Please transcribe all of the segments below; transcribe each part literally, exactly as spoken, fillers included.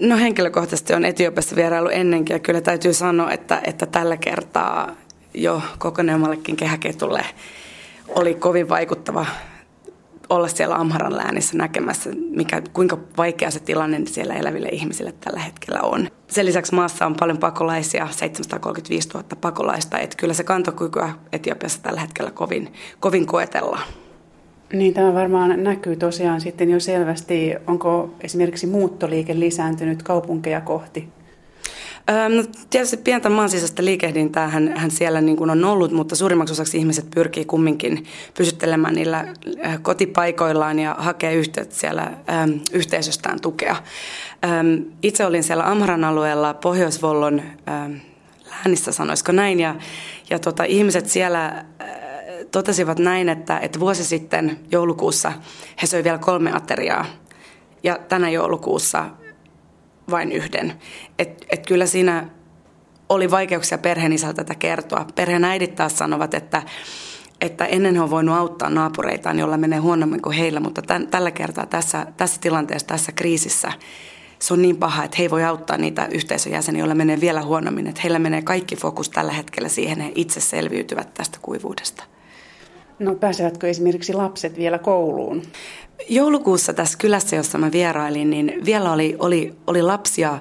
No henkilökohtaisesti on Etiopiassa vierailu ennenkin ja kyllä täytyy sanoa, että, että tällä kertaa jo kokoneemmallekin kehäketulle oli kovin vaikuttava olla siellä Amharan läänissä näkemässä, mikä, kuinka vaikea se tilanne siellä eläville ihmisille tällä hetkellä on. Sen lisäksi maassa on paljon pakolaisia, seitsemänsataakolmekymmentäviisituhatta pakolaista, että kyllä se kantokykyä Etiopiassa tällä hetkellä kovin, kovin koetellaan. Niin, tämä varmaan näkyy tosiaan sitten jo selvästi. Onko esimerkiksi muuttoliike lisääntynyt kaupunkeja kohti? No, tietysti pientä maan sisäistä liikehdintäähän hän siellä niin kuin on ollut, mutta suurimmaksi osaksi ihmiset pyrkii kumminkin pysyttelemään niillä kotipaikoillaan ja hakee yhteyttä siellä äm, yhteisöstään tukea. Äm, itse olin siellä Amharan alueella Pohjois-Vollon äm, läänissä, sanoisiko näin, ja, ja tota, ihmiset siellä äh, totesivat näin, että, että vuosi sitten joulukuussa he söivät vielä kolme ateriaa ja tänä joulukuussa vain yhden. Et, et kyllä siinä oli vaikeuksia perheen isältä tätä kertoa. Perheen äidit taas sanovat, että, että ennen he on voinut auttaa naapureitaan, jolla menee huonommin kuin heillä, mutta tämän, tällä kertaa tässä, tässä tilanteessa, tässä kriisissä se on niin paha, että he ei voi auttaa niitä yhteisöjäseniä, joilla menee vielä huonommin. Että heillä menee kaikki fokus tällä hetkellä siihen, he itse selviytyvät tästä kuivuudesta. No pääsevätkö esimerkiksi lapset vielä kouluun? Joulukuussa tässä kylässä, jossa mä vierailin, niin vielä oli, oli, oli lapsia.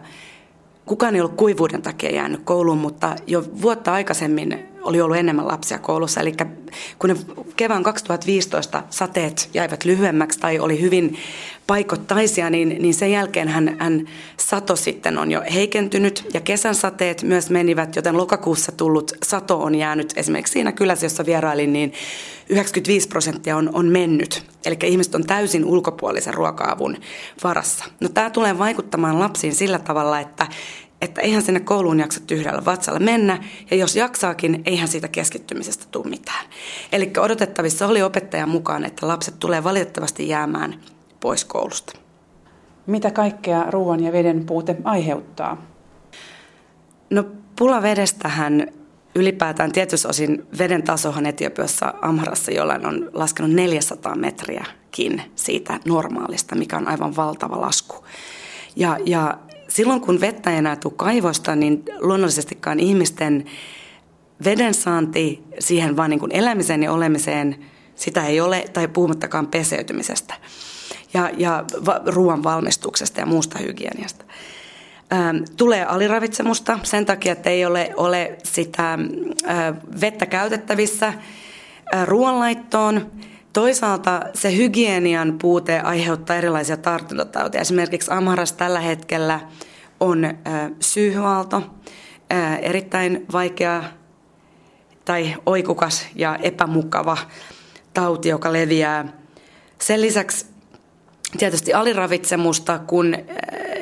Kukaan ei ollut kuivuuden takia jäänyt kouluun, mutta jo vuotta aikaisemmin oli ollut enemmän lapsia koulussa. Eli kun kevään kaksituhattaviisitoista sateet jäivät lyhyemmäksi tai oli hyvin paikoittaisia, niin, niin sen jälkeen hän, hän sato sitten on jo heikentynyt ja kesän sateet myös menivät, joten lokakuussa tullut sato on jäänyt. Esimerkiksi siinä kylässä, jossa vierailin, niin yhdeksänkymmentäviisi prosenttia on, on mennyt. Eli ihmiset on täysin ulkopuolisen ruoka-avun varassa. No, tämä tulee vaikuttamaan lapsiin sillä tavalla, että että eihän sinne kouluun jaksa tyhjällä vatsalla mennä, ja jos jaksaakin, eihän siitä keskittymisestä tule mitään. Eli odotettavissa oli opettajan mukaan, että lapset tulee valitettavasti jäämään pois koulusta. Mitä kaikkea ruoan ja veden puute aiheuttaa? No pulavedestähän ylipäätään tietysti osin veden tasohan Etiopiassa Amharassa jollain on laskenut neljäsataa metriäkin siitä normaalista, mikä on aivan valtava lasku. Ja, ja silloin kun vettä ei enää tule kaivosta, niin luonnollisestikaan ihmisten veden saanti siihen vaan niin kuin elämiseen ja olemiseen, sitä ei ole, tai puhumattakaan peseytymisestä ja, ja va- ruoan valmistuksesta ja muusta hygieniasta. Ähm, tulee aliravitsemusta sen takia, että ei ole, ole sitä äh, vettä käytettävissä äh, ruoanlaittoon. Toisaalta se hygienian puute aiheuttaa erilaisia tartuntatauteja. Esimerkiksi Amharassa tällä hetkellä on syyhyaalto, erittäin vaikea tai oikukas ja epämukava tauti, joka leviää. Sen lisäksi tietysti aliravitsemusta, kun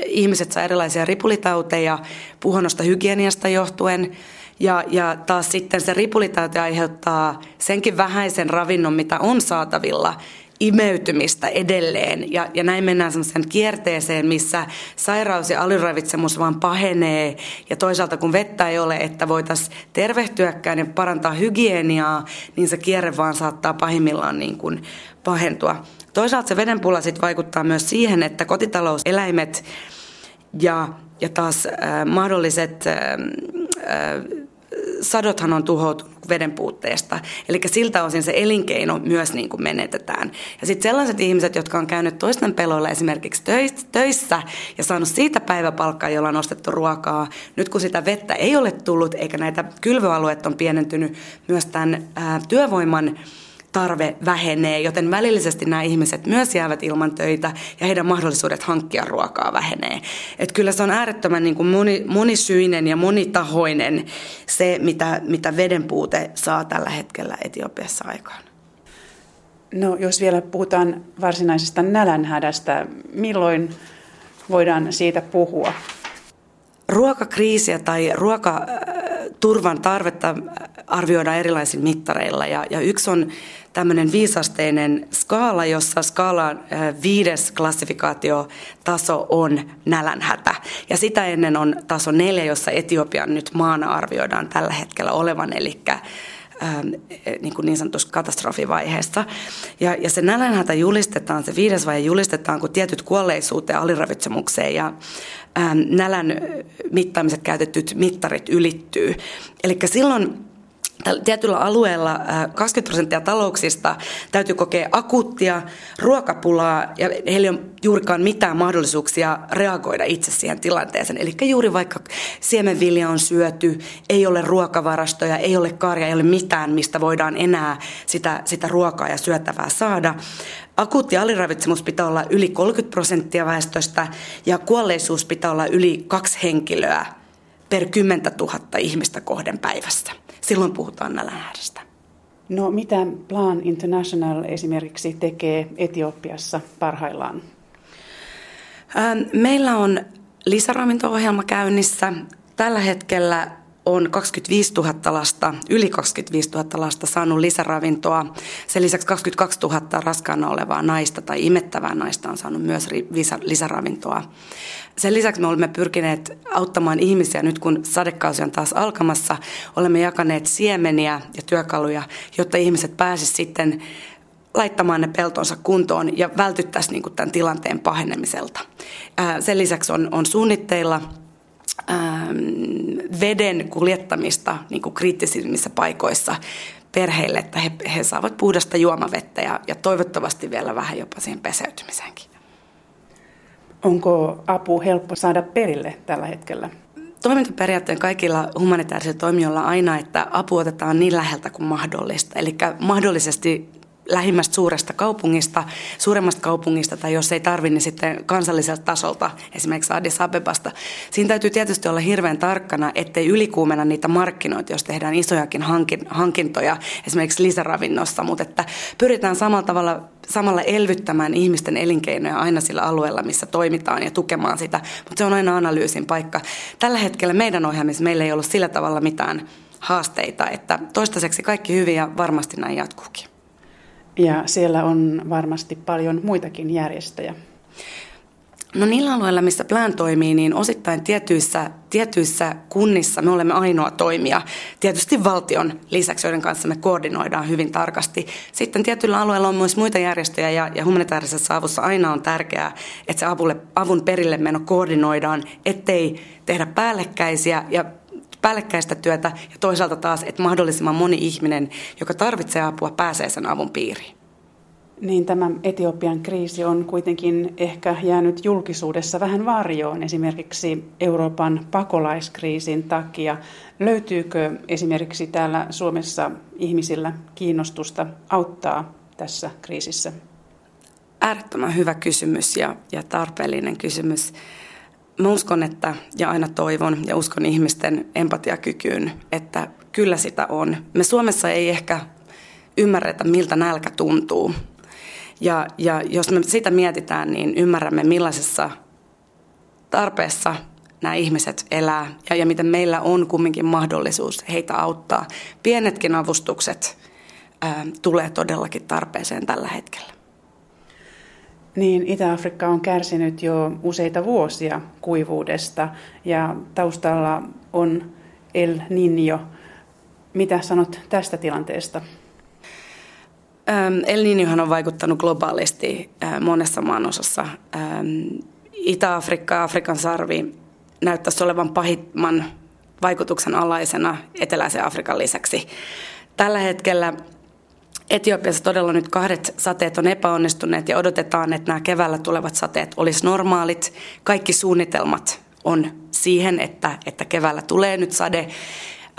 ihmiset saa erilaisia ripulitauteja puhonnosta hygieniasta johtuen. Ja, ja taas sitten se ripulitauti aiheuttaa senkin vähäisen ravinnon, mitä on saatavilla, imeytymistä edelleen. Ja, ja näin mennään semmoiseen kierteeseen, missä sairaus ja aliravitsemus vaan pahenee. Ja toisaalta kun vettä ei ole, että voitaisiin tervehtyäkään ja parantaa hygieniaa, niin se kierre vaan saattaa pahimmillaan niin kuin pahentua. Toisaalta se vedenpula sit vaikuttaa myös siihen, että kotitalouseläimet ja, ja taas äh, mahdolliset... Äh, äh, sadothan on tuhoutunut veden puutteesta, eli siltä osin se elinkeino myös niin kuin menetetään. Ja sitten sellaiset ihmiset, jotka on käynyt toisten peloilla esimerkiksi töissä ja saanut siitä päiväpalkkaa, jolla on ostettu ruokaa, nyt kun sitä vettä ei ole tullut eikä näitä kylvöalueet on pienentynyt, myös tämän ää, työvoiman tarve vähenee, joten välillisesti nämä ihmiset myös jäävät ilman töitä ja heidän mahdollisuudet hankkia ruokaa vähenee. Et kyllä se on äärettömän niin kuin moni, monisyinen ja monitahoinen se, mitä, mitä veden puute saa tällä hetkellä Etiopiassa aikaan. No jos vielä puhutaan varsinaisesta nälänhädästä, milloin voidaan siitä puhua? Ruokakriisiä tai ruokaturvan tarvetta arvioidaan erilaisilla mittareilla ja, ja yksi on tämmöinen viisasteinen skaala, jossa skaalan viides klassifikaatiotaso on nälänhätä ja sitä ennen on taso neljä, jossa Etiopian nyt maana arvioidaan tällä hetkellä olevan, eli ää, niin, niin sanotussa katastrofivaiheessa. Ja, ja se nälänhätä julistetaan, se viides vaihe julistetaan, kun tietyt kuolleisuuteen, aliravitsemukseen ja ää, nälän mittaamiset käytetyt mittarit ylittyy. Eli silloin tietyllä alueella kaksikymmentä prosenttia talouksista täytyy kokea akuuttia ruokapulaa ja heillä ei ole juurikaan mitään mahdollisuuksia reagoida itse siihen tilanteeseen. Eli juuri vaikka siemenvilja on syöty, ei ole ruokavarastoja, ei ole karja, ei ole mitään, mistä voidaan enää sitä, sitä ruokaa ja syötävää saada. Akuutti aliravitsemus pitää olla yli kolmekymmentä prosenttia väestöstä ja kuolleisuus pitää olla yli kaksi henkilöä per kymmenentuhatta ihmistä kohden päivässä. Silloin puhutaan nälänhädästä. No mitä Plan International esimerkiksi tekee Etiopiassa parhaillaan? Meillä on lisäravinto-ohjelma käynnissä. Tällä hetkellä on kaksikymmentäviisituhatta lasta, yli kaksikymmentäviisituhatta lasta saanut lisäravintoa. Sen lisäksi kaksikymmentäkaksituhatta raskaana olevaa naista tai imettävää naista on saanut myös lisäravintoa. Sen lisäksi me olemme pyrkineet auttamaan ihmisiä nyt, kun sadekausi on taas alkamassa. Olemme jakaneet siemeniä ja työkaluja, jotta ihmiset pääsisivät sitten laittamaan ne peltonsa kuntoon ja vältyttäisiin niin kuin tämän tilanteen pahenemiselta. Sen lisäksi on, on suunnitteilla veden kuljettamista niin kuin kriittisimmissä paikoissa perheille, että he, he saavat puhdasta juomavettä ja, ja toivottavasti vielä vähän jopa siihen peseytymiseenkin. Onko apu helppo saada perille tällä hetkellä? Toimintaperiaatteen kaikilla humanitaarisilla toimijoilla aina, että apu otetaan niin läheltä kuin mahdollista, eli mahdollisesti lähimmästä suuresta kaupungista, suuremmasta kaupungista tai jos ei tarvitse, niin sitten kansalliselta tasolta, esimerkiksi Addis Abebasta. Siinä täytyy tietysti olla hirveän tarkkana, ettei ylikuumena niitä markkinoita, jos tehdään isojakin hankintoja esimerkiksi lisäravinnossa, mutta että pyritään samalla tavalla samalla elvyttämään ihmisten elinkeinoja aina sillä alueella, missä toimitaan ja tukemaan sitä, mutta se on aina analyysin paikka. Tällä hetkellä meidän ohjelmissa meillä ei ollut sillä tavalla mitään haasteita, että toistaiseksi kaikki hyvin ja varmasti näin jatkuukin. Ja siellä on varmasti paljon muitakin järjestöjä. No niillä alueilla, missä Plan toimii, niin osittain tietyissä, tietyissä kunnissa me olemme ainoa toimija. Tietysti valtion lisäksi, joiden kanssa me koordinoidaan hyvin tarkasti. Sitten tietyillä alueilla on myös muita järjestöjä ja, ja humanitaarisessa avussa aina on tärkeää, että se avulle, avun perille meno koordinoidaan, ettei tehdä päällekkäisiä ja päällekkäistä työtä ja toisaalta taas, että mahdollisimman moni ihminen, joka tarvitsee apua, pääsee sen avun piiriin. Niin tämä Etiopian kriisi on kuitenkin ehkä jäänyt julkisuudessa vähän varjoon esimerkiksi Euroopan pakolaiskriisin takia. Löytyykö esimerkiksi täällä Suomessa ihmisillä kiinnostusta auttaa tässä kriisissä? Äärettömän hyvä kysymys ja, ja tarpeellinen kysymys. Mä uskon, että, ja aina toivon, ja uskon ihmisten empatiakykyyn, että kyllä sitä on. Me Suomessa ei ehkä ymmärretä, miltä nälkä tuntuu. Ja, ja jos me sitä mietitään, niin ymmärrämme, millaisessa tarpeessa nämä ihmiset elää, ja, ja miten meillä on kumminkin mahdollisuus heitä auttaa. Pienetkin avustukset ää, tulee todellakin tarpeeseen tällä hetkellä. Niin, Itä-Afrikka on kärsinyt jo useita vuosia kuivuudesta ja taustalla on El Niño. Mitä sanot tästä tilanteesta? El Niñohan on vaikuttanut globaalisti monessa maanosassa. Itä-Afrikka, Afrikan sarvi näyttäisi olevan pahimman vaikutuksen alaisena eteläisen Afrikan lisäksi. Tällä hetkellä Etiopiassa todella nyt kahdet sateet on epäonnistuneet ja odotetaan, että nämä keväällä tulevat sateet olisi normaalit. Kaikki suunnitelmat on siihen, että, että keväällä tulee nyt sade,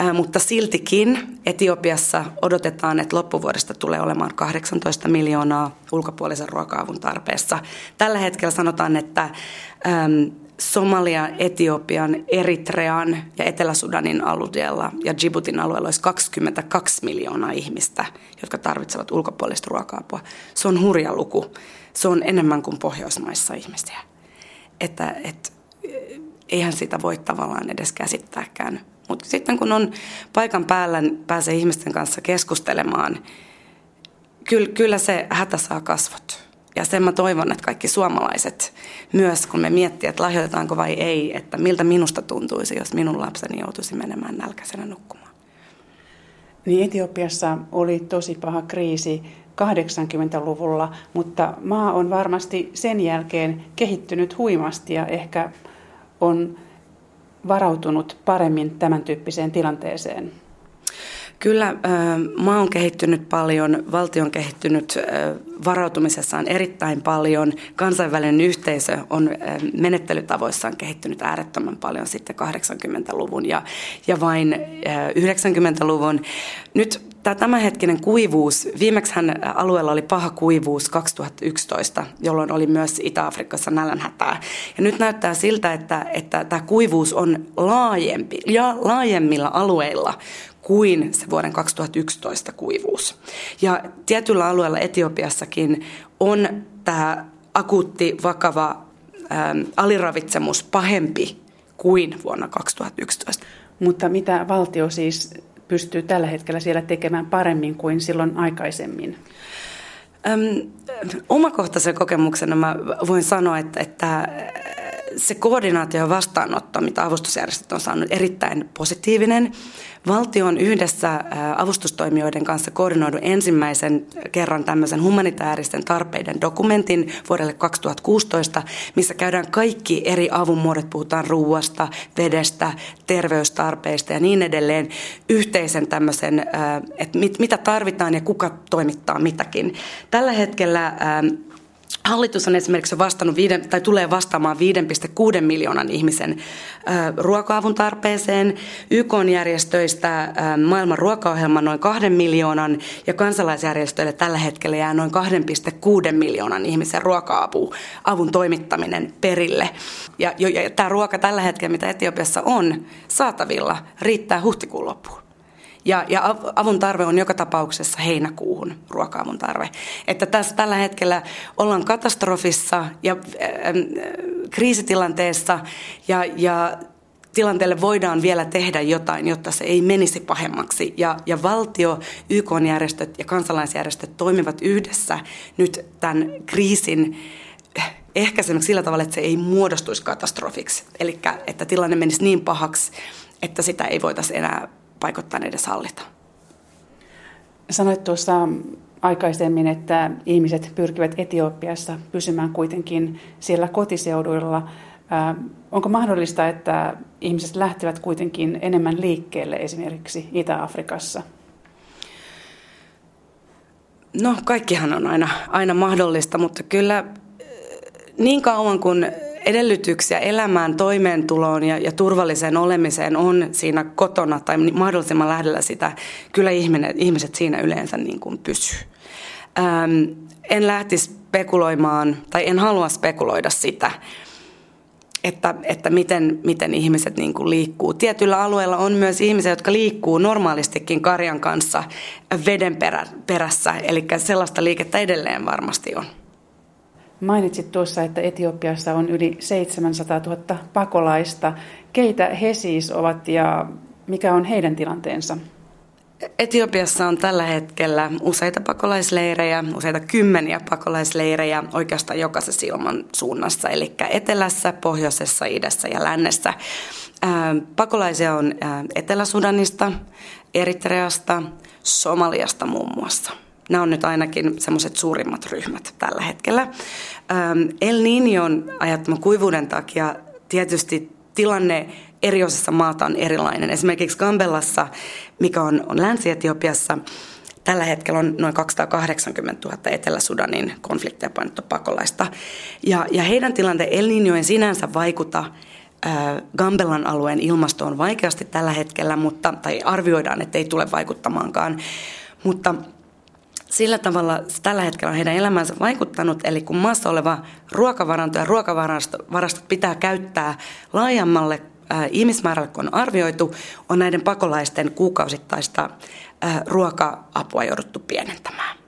äh, mutta siltikin Etiopiassa odotetaan, että loppuvuodesta tulee olemaan kahdeksantoista miljoonaa ulkopuolisen ruoka-avun tarpeessa. Tällä hetkellä sanotaan, että ähm, Somalian, Etiopian, Eritrean ja Etelä-Sudanin alueella ja Djiboutin alueella olisi kaksikymmentäkaksi miljoonaa ihmistä, jotka tarvitsevat ulkopuolista ruoka-apua. Se on hurja luku. Se on enemmän kuin Pohjoismaissa ihmisiä. Että, et, eihän sitä voi tavallaan edes käsittääkään. Mutta sitten kun on paikan päällä, pääsee ihmisten kanssa keskustelemaan, kyllä, kyllä se hätä saa kasvot. Ja sen mä toivon, että kaikki suomalaiset myös, kun me miettii, että lahjoitetaanko vai ei, että miltä minusta tuntuisi, jos minun lapseni joutuisi menemään nälkäisenä nukkumaan. Niin Etiopiassa oli tosi paha kriisi kahdeksankymmentäluvulla, mutta maa on varmasti sen jälkeen kehittynyt huimasti ja ehkä on varautunut paremmin tämän tyyppiseen tilanteeseen. Kyllä maa on kehittynyt paljon, valtio on kehittynyt varautumisessaan erittäin paljon, kansainvälinen yhteisö on menettelytavoissaan kehittynyt äärettömän paljon sitten kahdeksankymmentäluvun ja, ja vain yhdeksänkymmentäluvun. Nyt tämä tämänhetkinen kuivuus, viimeksihän alueella oli paha kuivuus kaksituhattayksitoista, jolloin oli myös Itä-Afrikassa nälänhätää. Ja nyt näyttää siltä, että, että tämä kuivuus on laajempi ja laajemmilla alueilla kuin se vuoden kaksituhattayksitoista kuivuus. Ja tietyllä alueella Etiopiassakin on tämä akuutti, vakava ähm, aliravitsemus pahempi kuin vuonna kaksituhattayksitoista. Mutta mitä valtio siis pystyy tällä hetkellä siellä tekemään paremmin kuin silloin aikaisemmin? Öm, omakohtaisen kokemuksena mä voin sanoa, että, että se koordinaatio ja vastaanotto, mitä avustusjärjestöt on saanut, erittäin positiivinen. Valtio on yhdessä avustustoimijoiden kanssa koordinoidu ensimmäisen kerran tämmöisen humanitaaristen tarpeiden dokumentin vuodelle kaksituhattakuusitoista, missä käydään kaikki eri avunmuodot, puhutaan ruuasta, vedestä, terveystarpeista ja niin edelleen, yhteisen tämmöisen, että mit, mitä tarvitaan ja kuka toimittaa mitäkin. Tällä hetkellä hallitus on esimerkiksi vastannut viiden, tai tulee vastaamaan viisi pilkku kuusi miljoonan ihmisen ruoka-avun tarpeeseen. Y K:n järjestöistä maailman ruokaohjelma noin kahden miljoonan ja kansalaisjärjestöille tällä hetkellä jää noin kaksi pilkku kuusi miljoonan ihmisen ruoka-avun toimittaminen perille. Ja, ja tämä ruoka tällä hetkellä, mitä Etiopiassa on saatavilla, riittää huhtikuun loppuun. Ja, ja avun tarve on joka tapauksessa heinäkuuhun ruoka-avun tarve. Että tässä tällä hetkellä ollaan katastrofissa ja äh, äh, kriisitilanteessa ja, ja tilanteelle voidaan vielä tehdä jotain, jotta se ei menisi pahemmaksi. Ja, ja valtio, Y K-järjestöt ja kansalaisjärjestöt toimivat yhdessä nyt tämän kriisin ehkäisemmäksi sillä tavalla, että se ei muodostuisi katastrofiksi. Eli että tilanne menisi niin pahaksi, että sitä ei voitaisi enää vaikuttaan edes hallita. Sanoit tuossa aikaisemmin, että ihmiset pyrkivät Etiopiassa pysymään kuitenkin siellä kotiseuduilla. Onko mahdollista, että ihmiset lähtevät kuitenkin enemmän liikkeelle esimerkiksi Itä-Afrikassa? No, kaikkihan on aina, aina mahdollista, mutta kyllä niin kauan kuin edellytyksiä elämään, toimeentuloon ja, ja turvalliseen olemiseen on siinä kotona tai mahdollisimman lähellä sitä, kyllä ihminen, ihmiset siinä yleensä niin kuin pysyy. Ähm, en lähtisi spekuloimaan tai en halua spekuloida sitä, että, että miten, miten ihmiset niin kuin liikkuu. Tietyillä alueilla on myös ihmisiä, jotka liikkuu normaalistikin karjan kanssa veden perä, perässä, eli sellaista liikettä edelleen varmasti on. Mainitsit tuossa, että Etiopiassa on yli seitsemänsataatuhatta pakolaista. Keitä he siis ovat ja mikä on heidän tilanteensa? Etiopiassa on tällä hetkellä useita pakolaisleirejä, useita kymmeniä pakolaisleirejä oikeastaan jokaisessa ilman suunnassa, eli etelässä, pohjoisessa, idässä ja lännessä. Pakolaisia on Etelä-Sudanista, Eritreasta, Somaliasta muun muassa. Nämä on nyt ainakin semmoiset suurimmat ryhmät tällä hetkellä. El Niñon aiheuttaman kuivuuden takia tietysti tilanne eri osissa maata on erilainen. Esimerkiksi Gambellassa, mikä on, on Länsi-Etiopiassa, tällä hetkellä on noin kaksisataakahdeksankymmentätuhatta Etelä-Sudanin konflikteja painettu pakolaista. Ja, ja heidän tilanteen El Niño ei sinänsä vaikuta Gambellan alueen ilmastoon vaikeasti tällä hetkellä, mutta, tai arvioidaan, että ei tule vaikuttamaankaan, mutta sillä tavalla tällä hetkellä on heidän elämänsä vaikuttanut, eli kun maassa oleva ruokavaranto ja ruokavarastot pitää käyttää laajemmalle äh, ihmismäärälle, kun on arvioitu, on näiden pakolaisten kuukausittaista äh, ruoka-apua jouduttu pienentämään.